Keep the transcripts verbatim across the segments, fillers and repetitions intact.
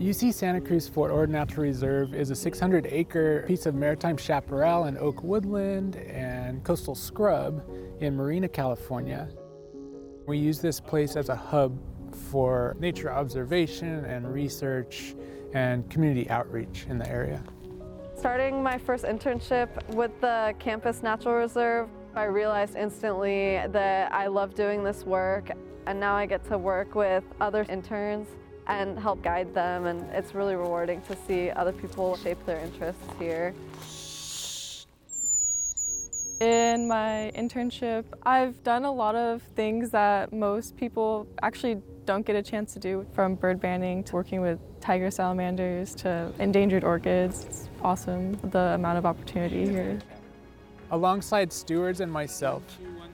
U C Santa Cruz Fort Ord Natural Reserve is a six hundred acre piece of maritime chaparral and oak woodland and coastal scrub in Marina, California. We use this place as a hub for nature observation and research and community outreach in the area. Starting my first internship with the campus natural reserve, I realized instantly that I love doing this work, and now I get to work with other interns and help guide them, and it's really rewarding to see other people shape their interests here. In my internship, I've done a lot of things that most people actually don't get a chance to do, from bird banding to working with tiger salamanders to endangered orchids. It's awesome, the amount of opportunity here. Alongside stewards and myself,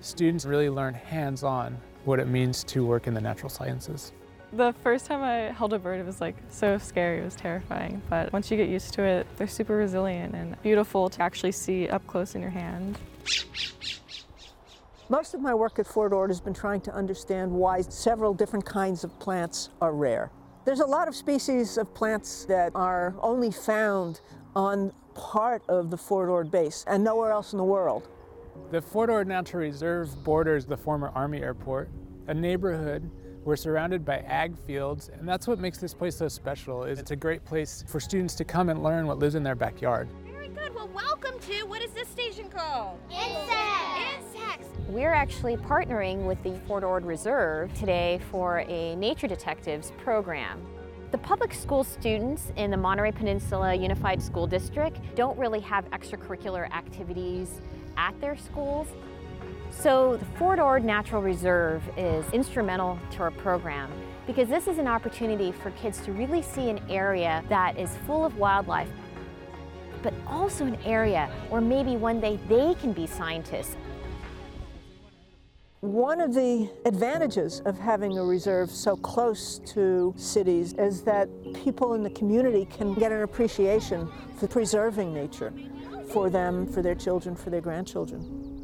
students really learn hands-on what it means to work in the natural sciences. The first time I held a bird, it was like so scary, it was terrifying. But once you get used to it, they're super resilient and beautiful to actually see up close in your hand. Most of my work at Fort Ord has been trying to understand why several different kinds of plants are rare. There's a lot of species of plants that are only found on part of the Fort Ord base and nowhere else in the world. The Fort Ord Natural Reserve borders the former Army Airport, a neighborhood. We're surrounded by ag fields, and that's what makes this place so special. Is it's a great place for students to come and learn what lives in their backyard. Very good. Well, welcome to, what is this station called? Insects. Insects. We're actually partnering with the Fort Ord Reserve today for a Nature Detectives program. The public school students in the Monterey Peninsula Unified School District don't really have extracurricular activities at their schools. So the Fort Ord Natural Reserve is instrumental to our program because this is an opportunity for kids to really see an area that is full of wildlife, but also an area where maybe one day they can be scientists. One of the advantages of having a reserve so close to cities is that people in the community can get an appreciation for preserving nature for them, for their children, for their grandchildren.